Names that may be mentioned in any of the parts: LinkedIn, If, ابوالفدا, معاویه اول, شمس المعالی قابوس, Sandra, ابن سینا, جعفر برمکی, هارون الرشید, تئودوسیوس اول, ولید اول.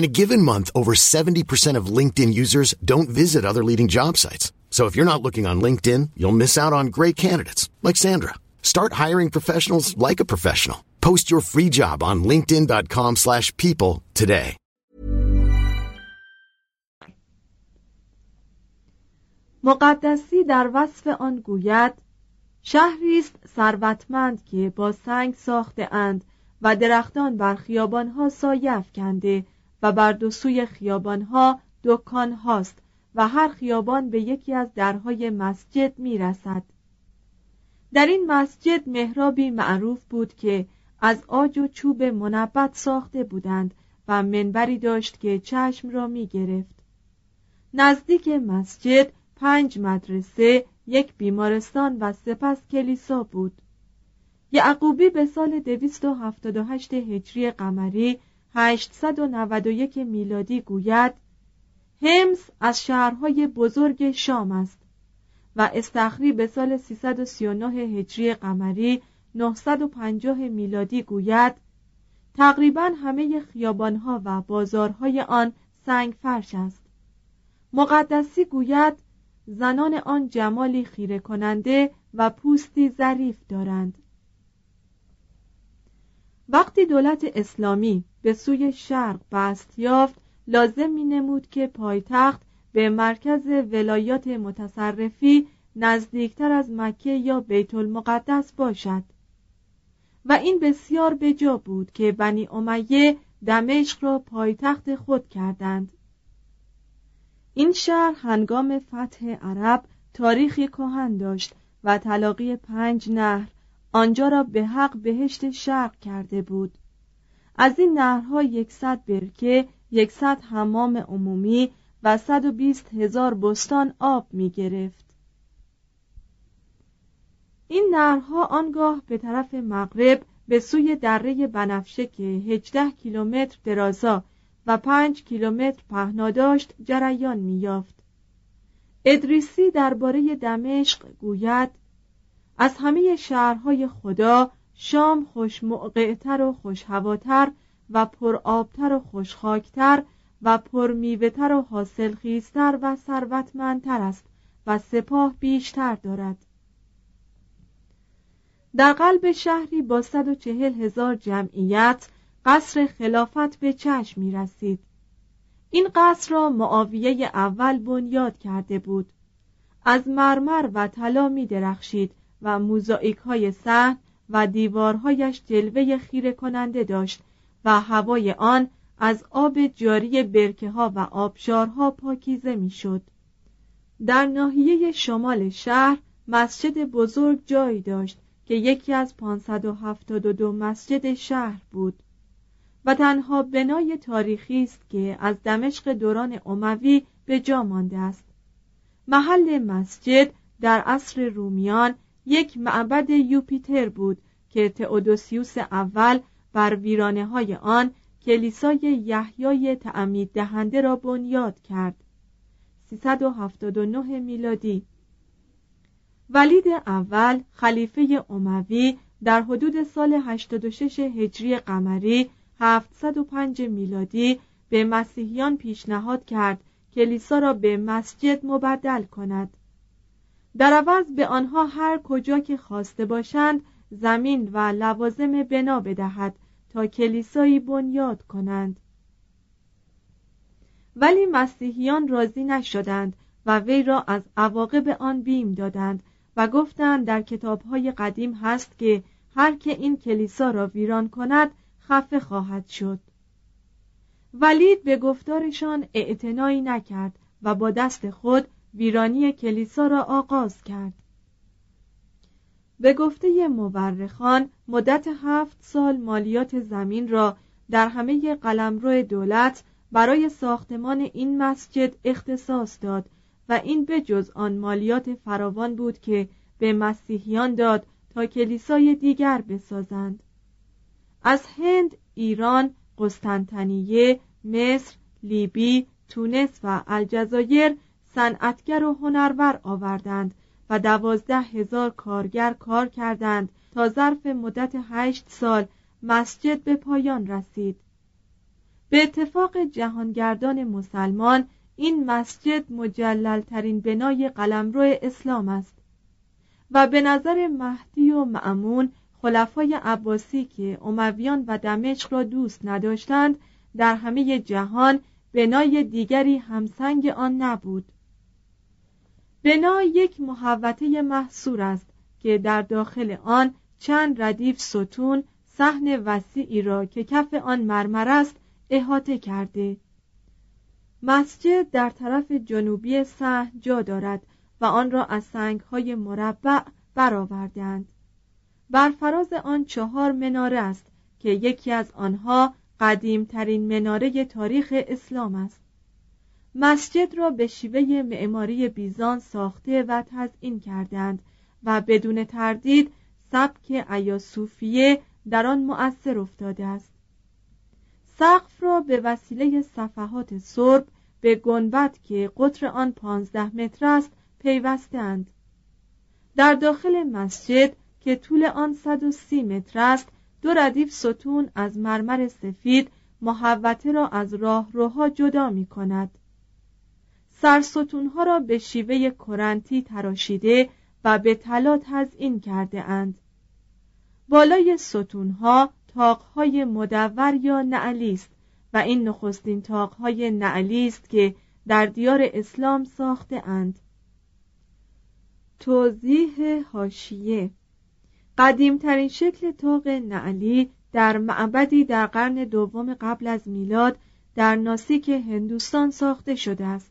In a given month, over 70% of LinkedIn users don't visit other leading job sites. So if you're not looking on LinkedIn, you'll miss out on great candidates like Sandra. Start hiring professionals like a professional. Post your free job on linkedin.com/people today. مقدسی در وصف آن گوید: شهری است ثروتمند که با سنگ ساخته اند و درختان بر خیابانها سایه افکنده و بر دو سوی خیابانها دکان هاست و هر خیابان به یکی از درهای مسجد می رسد. در این مسجد محرابی معروف بود که از عاج و چوب منبت ساخته بودند و منبری داشت که چشم را می گرفت. نزدیک مسجد 5 مدرسه، 1 بیمارستان و سپس کلیسا بود. یعقوبی به سال 278 هجری قمری 891 میلادی گوید: حمص از شهرهای بزرگ شام است. و استخری به سال 339 هجری قمری 950 میلادی گوید: تقریبا همه خیابانها و بازارهای آن سنگ فرش است. مقدسی گوید: زنان آن جمالی خیره کننده و پوستی ظریف دارند. وقتی دولت اسلامی به سوی شرق بست یافت، لازم می نمود که پایتخت به مرکز ولایات متصرفی نزدیکتر از مکه یا بیت المقدس باشد و این بسیار به جا بود که بنی امیه دمشق را پایتخت خود کردند. این شهر هنگام فتح عرب تاریخی کهن داشت و تلاقی 5 نهر آنجا را به حق بهشت شرق کرده بود. از این نهرها 100 برکه، 100 حمام عمومی و 120,000 بستان آب می گرفت. این نهرها آنگاه به طرف مغرب به سوی دره بنفشه که 18 کیلومتر درازا و 5 کیلومتر پهنا داشت جریان می یافت. ادریسی درباره دمشق گوید: از همه شهرهای خدا شام خوشموقعتر و خوشهواتر و پرآبتر و خوشخاکتر و پرمیوه‌تر و حاصلخیزتر و ثروتمندتر است و سپاه بیشتر دارد. در قلب شهری با 140,000 جمعیت قصر خلافت به چشم می رسید. این قصر را معاویه اول بنیاد کرده بود. از مرمر و طلا می درخشید و موزاییک های صحن و دیوارهایش جلوه خیره کننده داشت و هوای آن از آب جاری برکه ها و آبشارها پاکیزه می شد. در ناحیه شمال شهر مسجد بزرگ جایی داشت که یکی از 572 مسجد شهر بود و تنها بنای تاریخی است که از دمشق دوران اموی به جا مانده است. محل مسجد در عصر رومیان یک معبد یوپیتر بود که تئودوسیوس اول بر ویرانه‌های آن کلیسای یحیای تعمید دهنده را بنیاد کرد. 379 میلادی ولید اول خلیفه اموی در حدود سال 86 هجری قمری 705 میلادی به مسیحیان پیشنهاد کرد کلیسا را به مسجد مبدل کند. در عوض به آنها هر کجا که خواسته باشند زمین و لوازم بنا بدهد تا کلیسایی بنیاد کنند. ولی مسیحیان راضی نشدند و وی را از عواقب آن بیم دادند و گفتند در کتاب‌های قدیم هست که هر که این کلیسا را ویران کند خفه خواهد شد. ولید به گفتارشان اعتنایی نکرد و با دست خود ویرانی کلیسا را آغاز کرد. به گفته مورخان مدت 7 سال مالیات زمین را در همه قلمرو دولت برای ساختمان این مسجد اختصاص داد و این به جز آن مالیات فراوان بود که به مسیحیان داد تا کلیسای دیگر بسازند. از هند، ایران، قسطنطنیه، مصر، لیبی، تونس و الجزایر صنعتگر و هنرور آوردند و 12,000 کارگر کار کردند تا ظرف مدت 8 سال مسجد به پایان رسید. به اتفاق جهانگردان مسلمان این مسجد مجلل‌ترین بنای قلمرو اسلام است و به نظر مهدی و مأمون خلفای عباسی که امویان و دمشق را دوست نداشتند در همه جهان بنای دیگری همسنگ آن نبود. بنا یک محوطه محصور است که در داخل آن چند ردیف ستون صحن وسیعی را که کف آن مرمر است احاطه کرده. مسجد در طرف جنوبی صحن جا دارد و آن را از سنگ‌های مربع برآوردند. بر فراز آن 4 مناره است که یکی از آنها قدیمترین مناره تاریخ اسلام است. مسجد را به شیوه معماری بیزانس ساخته و تزئین کردند و بدون تردید سبک ایاصوفیه در آن مؤثر افتاده است. سقف را به وسیله صفحات سرب به گنبد که قطر آن 15 متر است پیوستند. در داخل مسجد که طول آن 130 متر است 2 ردیف ستون از مرمر سفید محوطه را از راهروها جدا می کند. سرستونها را به شیوه کرنتی تراشیده و به طلا تزئین کرده اند. بالای ستونها طاقهای مدور یا نعلی است و این نخستین طاقهای نعلی است که در دیار اسلام ساخته اند. توضیح حاشیه: قدیمترین شکل طاق نعلی در معبدی در قرن 2 قبل از میلاد در ناسیک هندوستان ساخته شده است.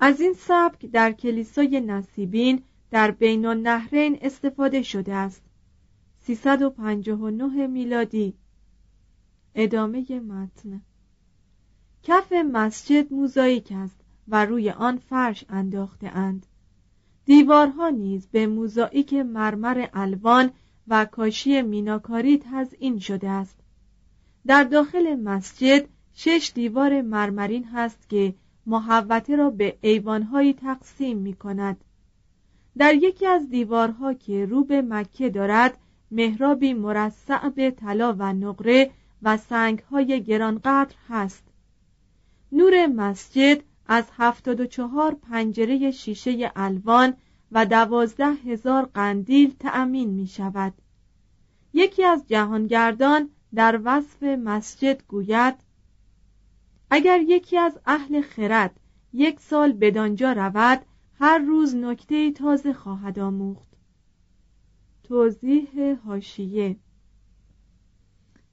از این سبک در کلیسای نصیبین در بین‌النهرین استفاده شده است. 359 میلادی. ادامه متن. کف مسجد موزاییک است و روی آن فرش انداخته اند. دیوارها نیز به موزاییک مرمر الوان و کاشی میناکاری تزئین شده است. در داخل مسجد 6 دیوار مرمرین هست که محوطه را به ایوانهایی تقسیم می کند. در یکی از دیوارها که رو به مکه دارد محرابی مرصع به طلا و نقره و سنگ‌های گرانقدر هست. نور مسجد از 74 پنجره شیشه الوان و 12,000 قندیل تأمین می شود. یکی از جهانگردان در وصف مسجد گوید: اگر یکی از اهل خرد 1 سال بدانجا رود، هر روز نکته تازه خواهد آموخت. توضیح حاشیه: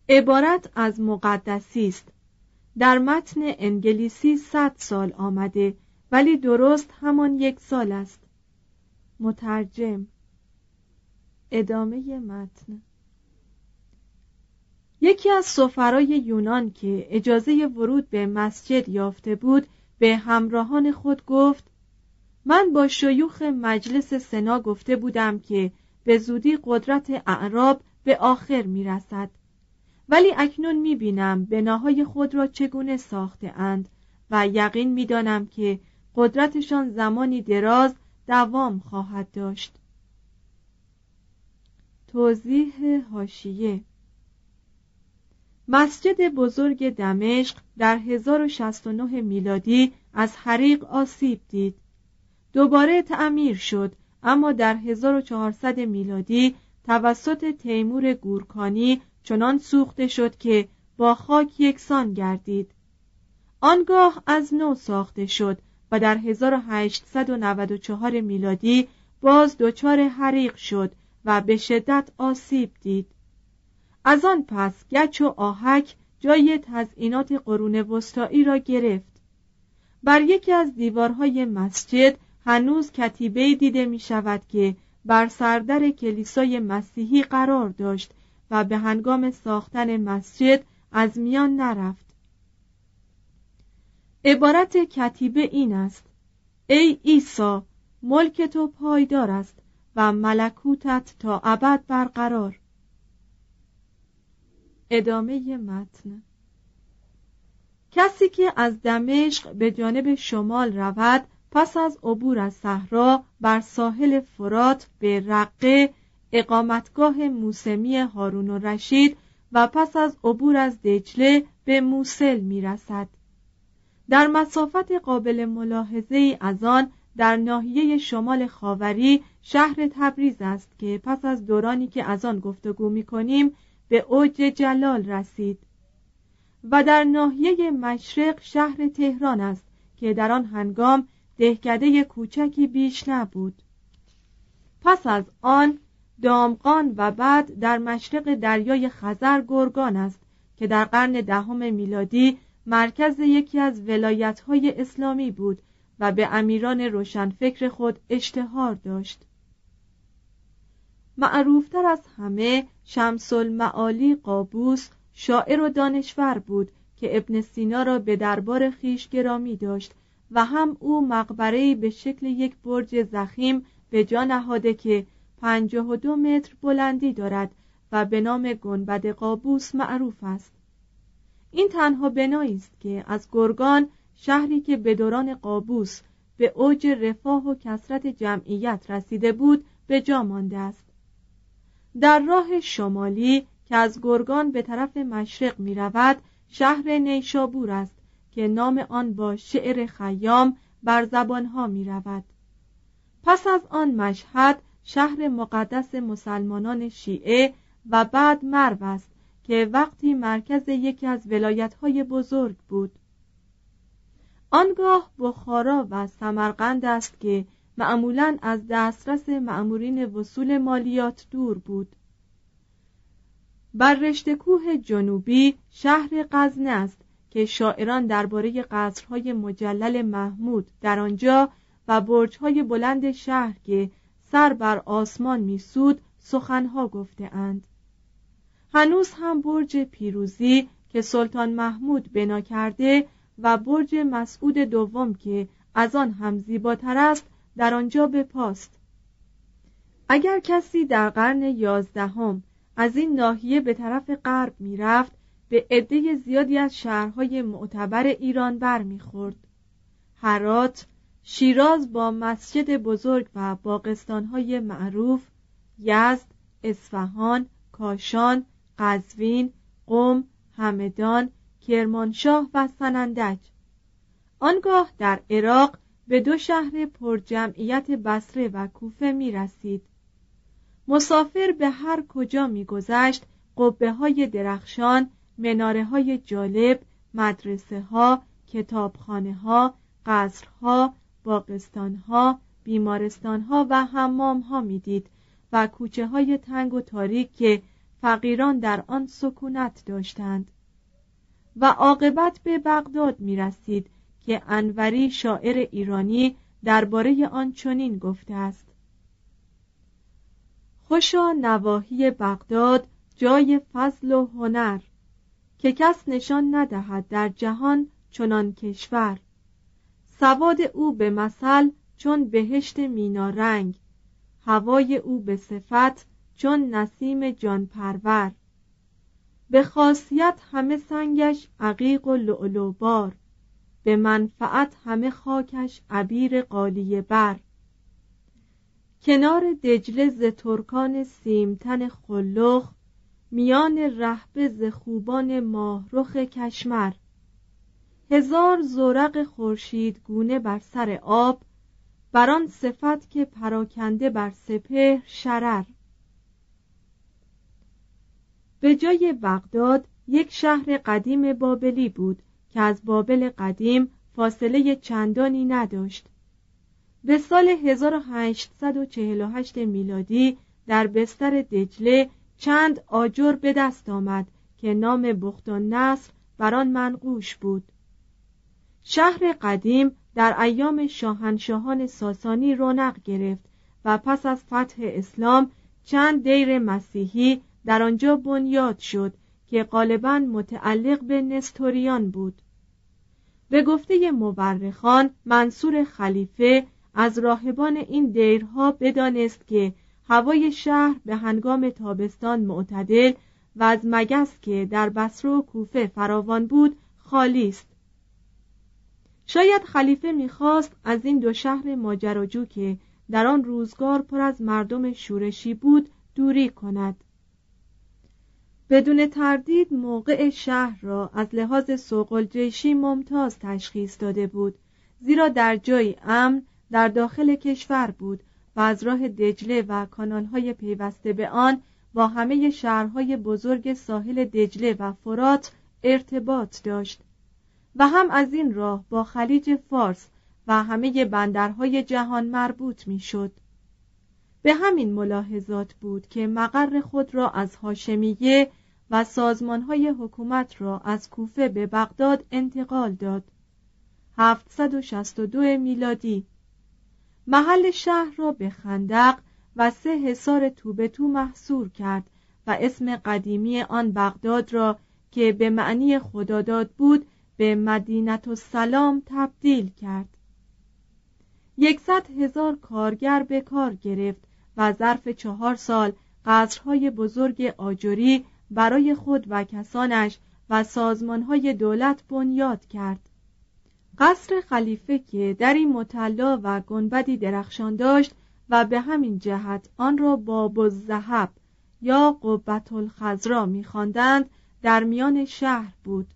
عبارت از مقدسی است. در متن انگلیسی 100 سال آمده، ولی درست همان 1 سال است. مترجم. ادامه متن. یکی از سفرای یونان که اجازه ورود به مسجد یافته بود، به همراهان خود گفت: من با شیوخ مجلس سنا گفته بودم که به زودی قدرت اعراب به آخر می رسد، ولی اکنون می بینم بناهای خود را چگونه ساخته اند و یقین می دانم که قدرتشان زمانی دراز دوام خواهد داشت. توضیح حاشیه: مسجد بزرگ دمشق در 1069 میلادی از حریق آسیب دید. دوباره تعمیر شد، اما در 1400 میلادی توسط تیمور گورکانی چنان سوخته شد که با خاک یکسان گردید. آنگاه از نو ساخته شد و در 1894 میلادی باز دچار حریق شد و به شدت آسیب دید. از آن پس گچ و آهک جای تزئینات قرون وسطایی را گرفت. بر یکی از دیوارهای مسجد هنوز کتیبه‌ای دیده می شود که بر سردر کلیسای مسیحی قرار داشت و به هنگام ساختن مسجد از میان نرفت. عبارت کتیبه این است: ای عیسی، ملک تو پایدار است و ملکوتت تا ابد برقرار. ادامه متن. کسی که از دمشق به جانب شمال رود، پس از عبور از صحرا بر ساحل فرات به رقه، اقامتگاه موسمی هارون الرشید، و پس از عبور از دجله به موصل میرسد. در مسافت قابل ملاحظه‌ای از آن، در ناحیه شمال خاوری شهر تبریز است که پس از دورانی که از آن گفتگو می‌کنیم به اوج جلال رسید، و در ناحیه مشرق شهر تهران است که در آن هنگام دهکده کوچکی بیش نبود. پس از آن دامغان و بعد در مشرق دریای خزر گرگان است که در قرن 10 میلادی مرکز یکی از ولایت‌های اسلامی بود و به امیران روشنفکر خود اشتهار داشت. معروفتر از همه شمس المعالی قابوس، شاعر و دانشور بود که ابن سینا را به دربار خویش گرامی داشت و هم او مقبره‌ای به شکل یک برج ضخیم به جا نهاده که 52 متر بلندی دارد و به نام گنبد قابوس معروف است. این تنها بنایی است که از گرگان، شهری که به دوران قابوس به اوج رفاه و کثرت جمعیت رسیده بود، به جا مانده است. در راه شمالی که از گرگان به طرف مشرق می رود، شهر نیشابور است که نام آن با شعر خیام بر زبانها می رود. پس از آن مشهد، شهر مقدس مسلمانان شیعه، و بعد مرو است که وقتی مرکز یکی از ولایت‌های بزرگ بود. آنگاه بخارا و سمرقند است که معمولاً از دسترس مأمورین وصول مالیات دور بود. بر رشته کوه جنوبی شهر غزنه است که شاعران درباره قصرهای مجلل محمود در آنجا و برج‌های بلند شهر که سر بر آسمان می‌سود سخنها گفته‌اند. هنوز هم برج پیروزی که سلطان محمود بنا کرده و برج مسعود دوم که از آن هم زیباتر است در آنجا به پاست. اگر کسی در قرن 11 از این ناحیه به طرف غرب می‌رفت، به عده زیادی از شهرهای معتبر ایران بر می‌خورد. هرات، شیراز با مسجد بزرگ و باغستان‌های معروف، یزد، اصفهان، کاشان، قزوین، قم، همدان، کرمانشاه و سنندج. آنگاه در عراق به دو شهر پرجمعیت بصره و کوفه می رسید. مسافر به هر کجا می گذشت قبه های درخشان، مناره های جالب، مدرسه ها، کتابخانه ها، قصر ها، باغستان ها، بیمارستان ها و حمام ها می دید و کوچه های تنگ و تاریک که فقیران در آن سکونت داشتند و عاقبت به بغداد می رسید که انوری شاعر ایرانی درباره آن چنین گفته است: خوشا نواحی بغداد جای فضل و هنر، که کس نشان ندهد در جهان چنان کشور. سواد او به مثل چون بهشت مینا رنگ، هوای او به صفت چون نسیم جان پرور. به خاصیت همه سنگش عقیق و لؤلؤ بار، به منفعت همه خاکش عبیر قالیه بر. کنار دجله ز ترکان سیمتن خلخ، میان رهبه ز خوبان ماهرخ کشمر. هزار زورق خورشید گونه بر سر آب، بر آن صفت که پراکنده بر سپهر شرر. به جای بغداد یک شهر قدیم بابلی بود که از بابل قدیم فاصله چندانی نداشت. به سال 1848 میلادی در بستر دجله چند آجر به دست آمد که نام بخت النصر بر آن منقوش بود. شهر قدیم در ایام شاهنشاهان ساسانی رونق گرفت و پس از فتح اسلام چند دیر مسیحی در آنجا بنیاد شد که غالباً متعلق به نستوریان بود. به گفته مورخان منصور خلیفه از راهبان این دیرها بدانست که هوای شهر به هنگام تابستان معتدل و از مگس که در بصره و کوفه فراوان بود خالی است. شاید خلیفه می‌خواست از این دو شهر ماجراجو که در آن روزگار پر از مردم شورشی بود دوری کند. بدون تردید موقع شهر را از لحاظ صقلجیشی ممتاز تشخیص داده بود، زیرا در جای امن در داخل کشور بود و از راه دجله و کانالهای پیوسته به آن با همه شهرهای بزرگ ساحل دجله و فرات ارتباط داشت و هم از این راه با خلیج فارس و همه بندرهای جهان مربوط می شد. به همین ملاحظات بود که مقر خود را از هاشمیه و سازمانهای حکومت را از کوفه به بغداد انتقال داد. 762 میلادی محل شهر را به خندق و 3 حصار توبتو محصور کرد و اسم قدیمی آن بغداد را که به معنی خداداد بود به مدینت السلام تبدیل کرد. 100,000 کارگر به کار گرفت و ظرف 4 سال قصرهای بزرگ آجری برای خود و کسانش و سازمانهای دولت بنیاد کرد. قصر خلیفه که دری مطلا و گنبدی درخشان داشت و به همین جهت آن را باب الذهب یا قبة الخضرا می‌خواندند در میان شهر بود.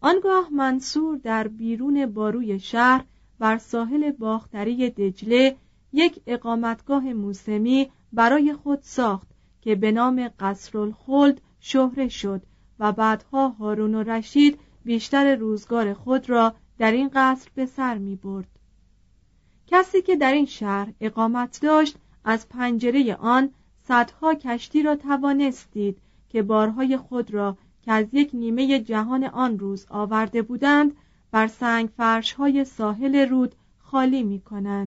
آنگاه منصور در بیرون باروی شهر بر ساحل باختری دجله یک اقامتگاه موسمی برای خود ساخت که به نام قصر الخلد شهره شد و بعدها هارون الرشید بیشتر روزگار خود را در این قصر به سر می برد. کسی که در این شهر اقامت داشت از پنجره آن صدها کشتی را توانست دید که بارهای خود را که از یک نیمه جهان آن روز آورده بودند بر سنگ فرش‌های ساحل رود خالی می‌کنند.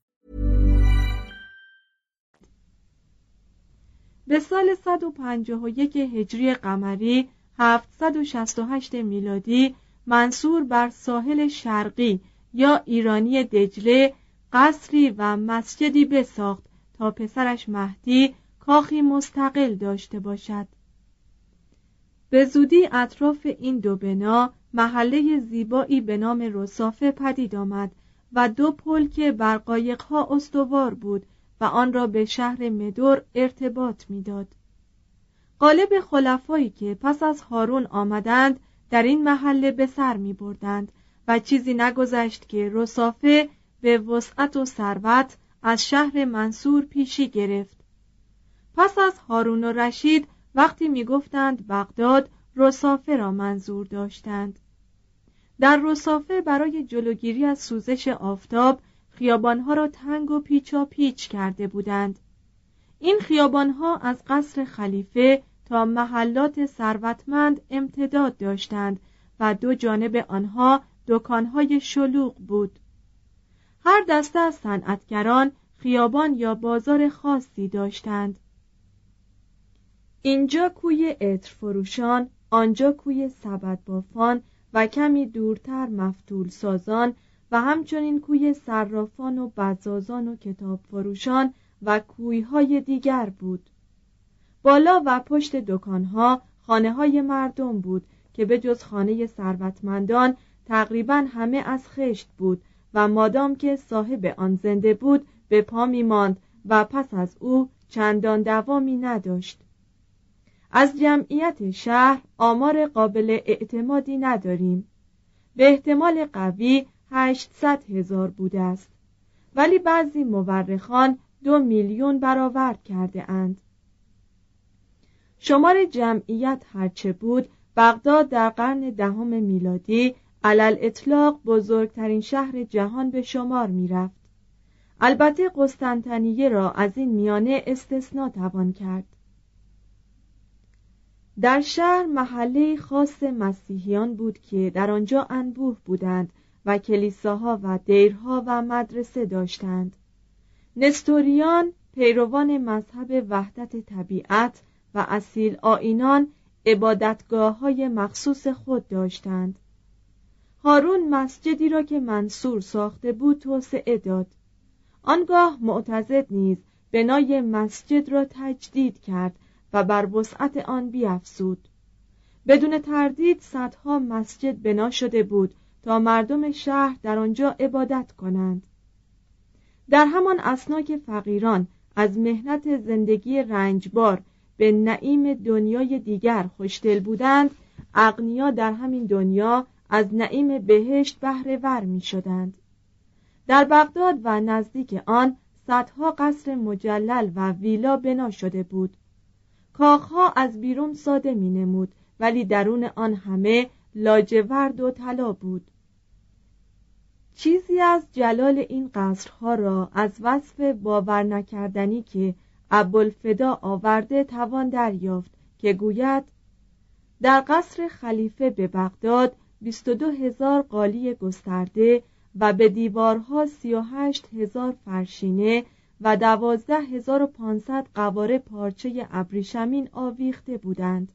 به سال 151 هجری قمری 768 میلادی منصور بر ساحل شرقی یا ایرانی دجله قصری و مسجدی بساخت تا پسرش مهدی کاخی مستقل داشته باشد. به زودی اطراف این دو بنا محله زیبایی به نام رصافه پدید آمد و دو پل که بر قایق‌ها استوار بود و آن را به شهر مدور ارتباط می‌داد. غالب خلفایی که پس از هارون آمدند در این محله به سر می‌بردند و چیزی نگذشت که رصافه به وسعت و ثروت از شهر منصور پیشی گرفت. پس از هارون و رشید وقتی می‌گفتند بغداد، رصافه را منظور داشتند. در رصافه برای جلوگیری از سوزش آفتاب خیابانها را تنگ و پیچا پیچ کرده بودند. این خیابانها از قصر خلیفه تا محلات ثروتمند امتداد داشتند و دو جانب آنها دکانهای شلوغ بود. هر دسته از صنعتگران خیابان یا بازار خاصی داشتند. اینجا کوی عطر فروشان، آنجا کوی سبد بافان و کمی دورتر مفتول سازان و همچنین کوی صرافان و بزازان و کتاب فروشان و کویهای دیگر بود. بالا و پشت دکانها خانه های مردم بود که به جز خانه ثروتمندان تقریبا همه از خشت بود و مادام که صاحب آن زنده بود به پا می ماند و پس از او چندان دوامی نداشت. از جمعیت شهر آمار قابل اعتمادی نداریم. به احتمال قوی 800,000 بوده است، ولی بعضی مورخان 2,000,000 برآورد کرده اند. شمار جمعیت هرچه بود، بغداد در قرن دهم میلادی علل اطلاق بزرگترین شهر جهان به شمار می رفت. البته قسطنطنیه را از این میانه استثناء توان کرد. در شهر محله خاص مسیحیان بود که در آنجا انبوه بودند و کلیساها و دیرها و مدرسه داشتند. نستوریان، پیروان مذهب وحدت طبیعت و اصیل آیینان عبادتگاه‌های مخصوص خود داشتند. هارون مسجدی را که منصور ساخته بود توسعه داد. آنگاه معتضد نیز بنای مسجد را تجدید کرد و بر وسعت آن بیافزود. بدون تردید صدها مسجد بنا شده بود تا مردم شهر در آنجا عبادت کنند. در همان اثنا که فقیران از محنت زندگی رنجبار به نعیم دنیای دیگر خوشدل بودند، اغنیا در همین دنیا از نعیم بهشت بهره ور می شدند. در بغداد و نزدیک آن صدها قصر مجلل و ویلا بنا شده بود. کاخها از بیرون ساده می نمود، ولی درون آن همه لاجورد و طلا بود. چیزی از جلال این قصرها را از وصف باور نکردنی که ابوالفدا آورده توان دریافت که گوید در قصر خلیفه به بغداد 22,000 قالی گسترده و به دیوارها 38,000 فرشینه و 12,500 قواره پارچه ابریشمین آویخته بودند.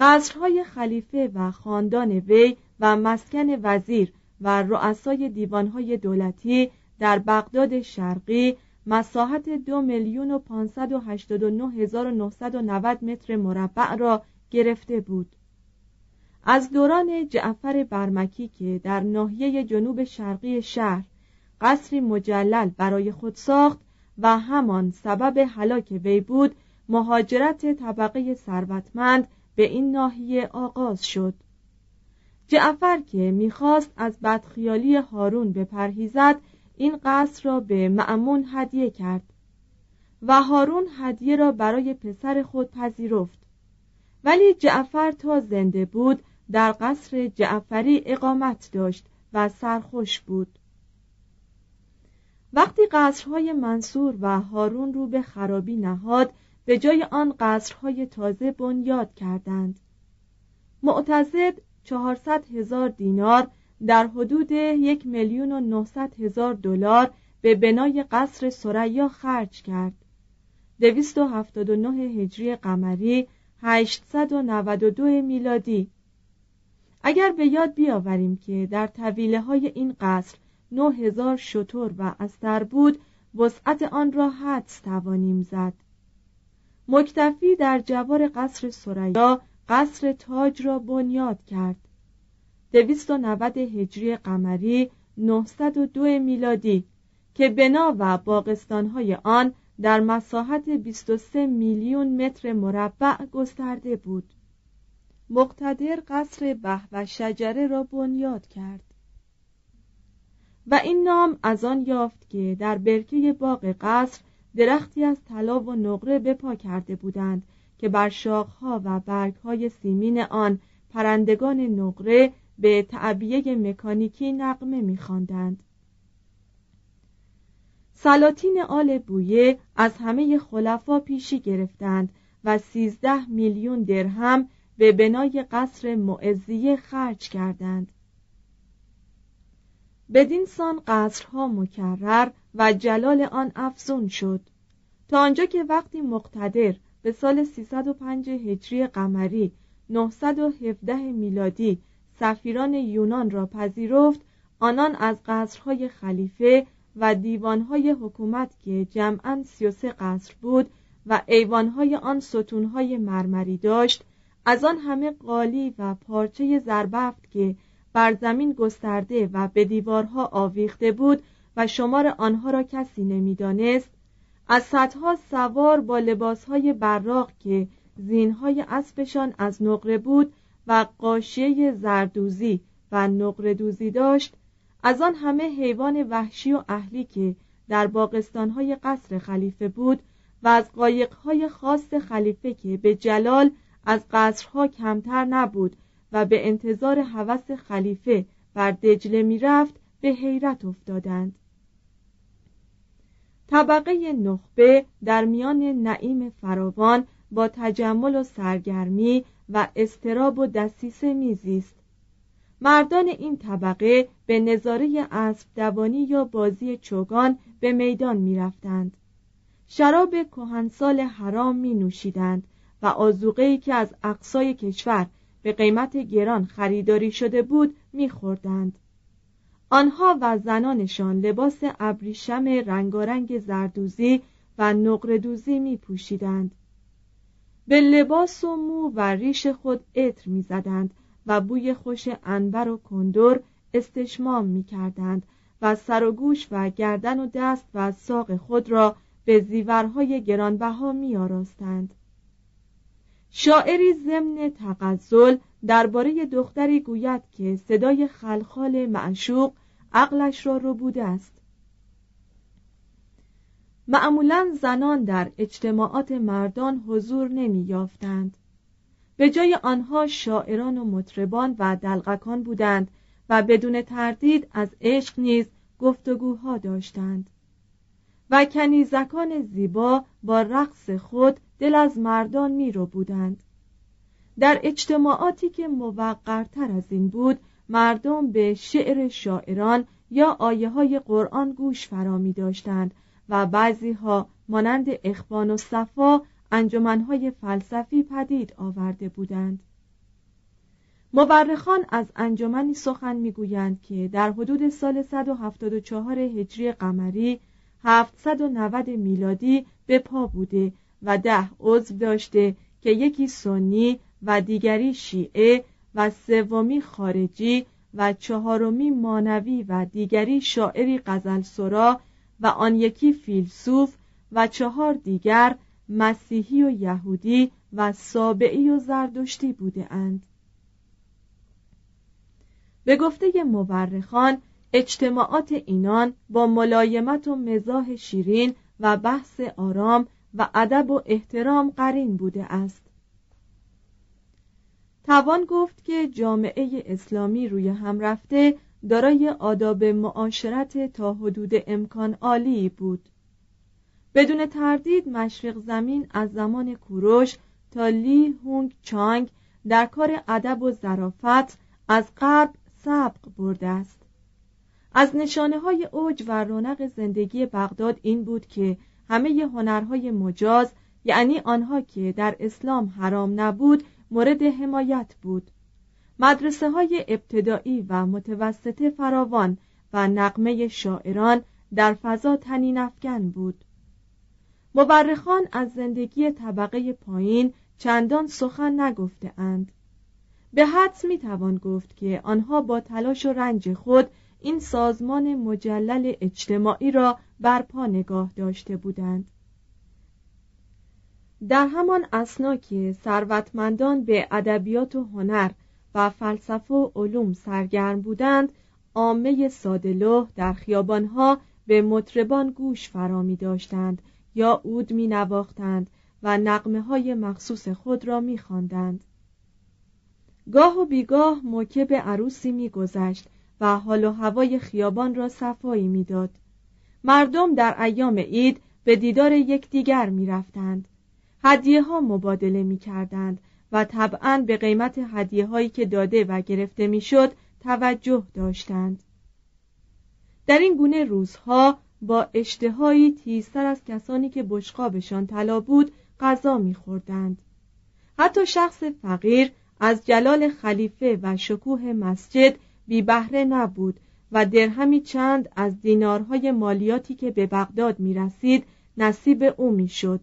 قصرهای خلیفه و خاندان وی و مسکن وزیر و رؤسای دیوانهای دولتی در بغداد شرقی مساحت 2,589,990 متر مربع را گرفته بود. از دوران جعفر برمکی که در ناحیه جنوب شرقی شهر قصری مجلل برای خود ساخت و همان سبب هلاک وی بود، مهاجرت طبقه ثروتمند به این ناحیه آغاز شد. جعفر که میخواست از بدخیالی هارون بپرهیزد، این قصر را به مأمون هدیه کرد و هارون هدیه را برای پسر خود پذیرفت. ولی جعفر تا زنده بود در قصر جعفری اقامت داشت و سرخوش بود. وقتی قصرهای منصور و هارون رو به خرابی نهاد، به جای آن قصرهای تازه بنیاد کردند. معتضد 400,000 دینار در حدود 1,900,000 دلار به بنای قصر ثریا خرج کرد. 279 هجری قمری، 892 میلادی. اگر به یاد بیاوریم که در طویله های این قصر 9,000 شتر و استر بود، وسعت آن را حدس توانیم زد. مکتفی در جوار قصر ثریا قصر تاج را بنیاد کرد. 290 هجری قمری، 902 میلادی، که بنا و باغستان‌های آن در مساحت 23 میلیون متر مربع گسترده بود. مقتدر قصر بهوه شجره را بنیاد کرد و این نام از آن یافت که در برکه باغ قصر درختی از طلا و نقره بپا کرده بودند که بر شاخها و برگهای سیمین آن پرندگان نقره به تعبیه مکانیکی نغمه می‌خواندند. سلاطین آل بویه از همه خلفا پیشی گرفتند و 13 میلیون درهم به بنای قصر معزیه خرج کردند. بدین سان قصرها مکرر و جلال آن افزون شد تا آنجا که وقتی مقتدر به سال 305 هجری قمری 917 میلادی سفیران یونان را پذیرفت، آنان از قصرهای خلیفه و دیوانهای حکومت که جمعاً 33 قصر بود و ایوانهای آن ستونهای مرمری داشت، از آن همه قالی و پارچه زربفت که بر زمین گسترده و به دیوارها آویخته بود و شمار آنها را کسی نمی‌دانست، از صدها سوار با لباسهای براق که زینهای اسبشان از نقره بود و غاشیه زردوزی و نقره دوزی داشت، از آن همه حیوان وحشی و اهلی که در باغستان‌های قصر خلیفه بود و از قایق‌های خاص خلیفه که به جلال از قصرها کمتر نبود و به انتظار هوس خلیفه بر دجله می‌رفت، به حیرت افتادند. طبقه نخبه در میان نعیم فراوان با تجمل و سرگرمی و اضطراب و دسیسه میزیست. مردان این طبقه به نظاره اسب دوانی یا بازی چوگان به میدان می رفتند. شراب کهنسال حرام می نوشیدند و آذوقه‌ای که از اقصای کشور به قیمت گران خریداری شده بود می خوردند. آنها و زنانشان لباس ابریشم رنگارنگ زردوزی و نقره‌دوزی می پوشیدند. به لباس و مو و ریش خود عطر می زدند و بوی خوش عنبر و کندر استشمام می کردند و سر و گوش و گردن و دست و ساق خود را به زیورهای گرانبها می آراستند. شاعری ضمن تغزل درباره دختری گوید که صدای خلخال معشوق عقلش را ربوده است. معمولاً زنان در اجتماعات مردان حضور نمی یافتند. به جای آنها شاعران و مطربان و دلقکان بودند و بدون تردید از عشق نیز گفتگوها داشتند و کنیزکان زیبا با رقص خود دل از مردان می رو بودند. در اجتماعاتی که موقرتر از این بود، مردم به شعر شاعران یا آیه های قرآن گوش فرامی داشتند و بعضی ها مانند اخوان و صفا انجمن‌های فلسفی پدید آورده بودند. مورخان از انجمنی سخن می‌گویند که در حدود سال 174 هجری قمری 790 میلادی به پا بوده و 10 عضو داشته که یکی سنی و دیگری شیعه و 3 خارجی و 4 مانوی و دیگری شاعری غزلسرا و آن یکی فیلسوف و 4 دیگر مسیحی و یهودی و سابعی و زردشتی بوده اند. به گفته مورخان اجتماعات اینان با ملایمت و مزاح شیرین و بحث آرام و ادب و احترام قرین بوده است. توان گفت که جامعه اسلامی روی هم رفته دارای آداب معاشرت تا حدود امکان عالی بود. بدون تردید مشرق زمین از زمان کوروش تا لی هونگ چانگ در کار ادب و ظرافت از غرب سبق برده است. از نشانه‌های اوج و رونق زندگی بغداد این بود که همه هنرهای مجاز، یعنی آنها که در اسلام حرام نبود، مورد حمایت بود. مدرسه‌های ابتدایی و متوسطه فراوان و نغمه شاعران در فضا طنین افکن بود. مورخان از زندگی طبقه پایین چندان سخن نگفته اند. به حدس میتوان گفت که آنها با تلاش و رنج خود این سازمان مجلل اجتماعی را برپا نگاه داشته بودند. در همان اثنا که ثروتمندان به ادبیات و هنر و فلسفه و علوم سرگرم بودند، عامه ساده‌لوح در خیابانها به مطربان گوش فرامی داشتند یا عود می نواختند و نغمه های مخصوص خود را می خواندند. گاه و بیگاه موکب عروسی می گذشت و حال و هوای خیابان را صفایی می داد. مردم در ایام عید به دیدار یکدیگر می رفتند. هدیه ها مبادله می کردند و طبعاً به قیمت هدیه هایی که داده و گرفته می شد توجه داشتند. در این گونه روزها با اشتهایی تیزتر از کسانی که بشقابشان طلا بود غذا می خوردند. حتی شخص فقیر از جلال خلیفه و شکوه مسجد بی بهره نبود و درهمی چند از دینارهای مالیاتی که به بغداد می رسید نصیب او می شد.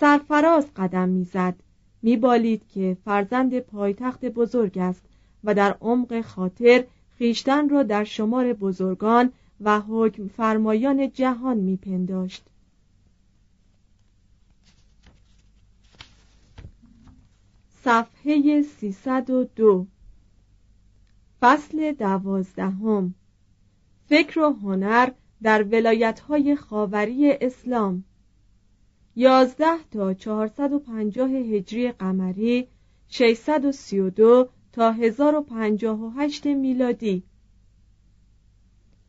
سرفراز قدم می زد. می بالید که فرزند پایتخت بزرگ است و در عمق خاطر خویشتن را در شمار بزرگان و حکم فرمایان جهان می پنداشت. صفحه 302، فصل 12، فکر و هنر در ولایت‌های خاوری اسلام، 11 تا 450 هجری قمری، 632 تا 1058 میلادی.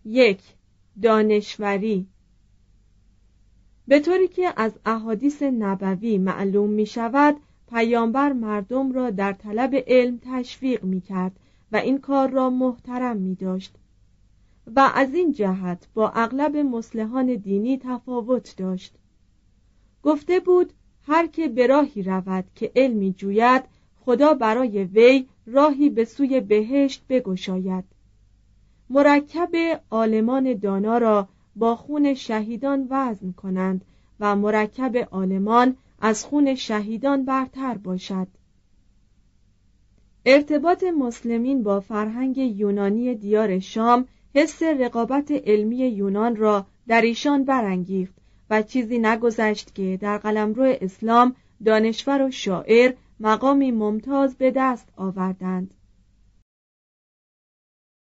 1. دانشوری. به طوری که از احادیث نبوی معلوم می شود، پیامبر مردم را در طلب علم تشویق می کرد و این کار را محترم می داشت و از این جهت با اغلب مصلحان دینی تفاوت داشت. گفته بود هر که به راهی رود که علمی جوید، خدا برای وی راهی به سوی بهشت بگشاید. مرکب عالمان دانا را با خون شهیدان وزن کنند و مرکب عالمان از خون شهیدان برتر باشد. ارتباط مسلمین با فرهنگ یونانی دیار شام حس رقابت علمی یونان را در ایشان برانگیخت و چیزی نگذشت که در قلمرو اسلام دانشور و شاعر مقامی ممتاز به دست آوردند.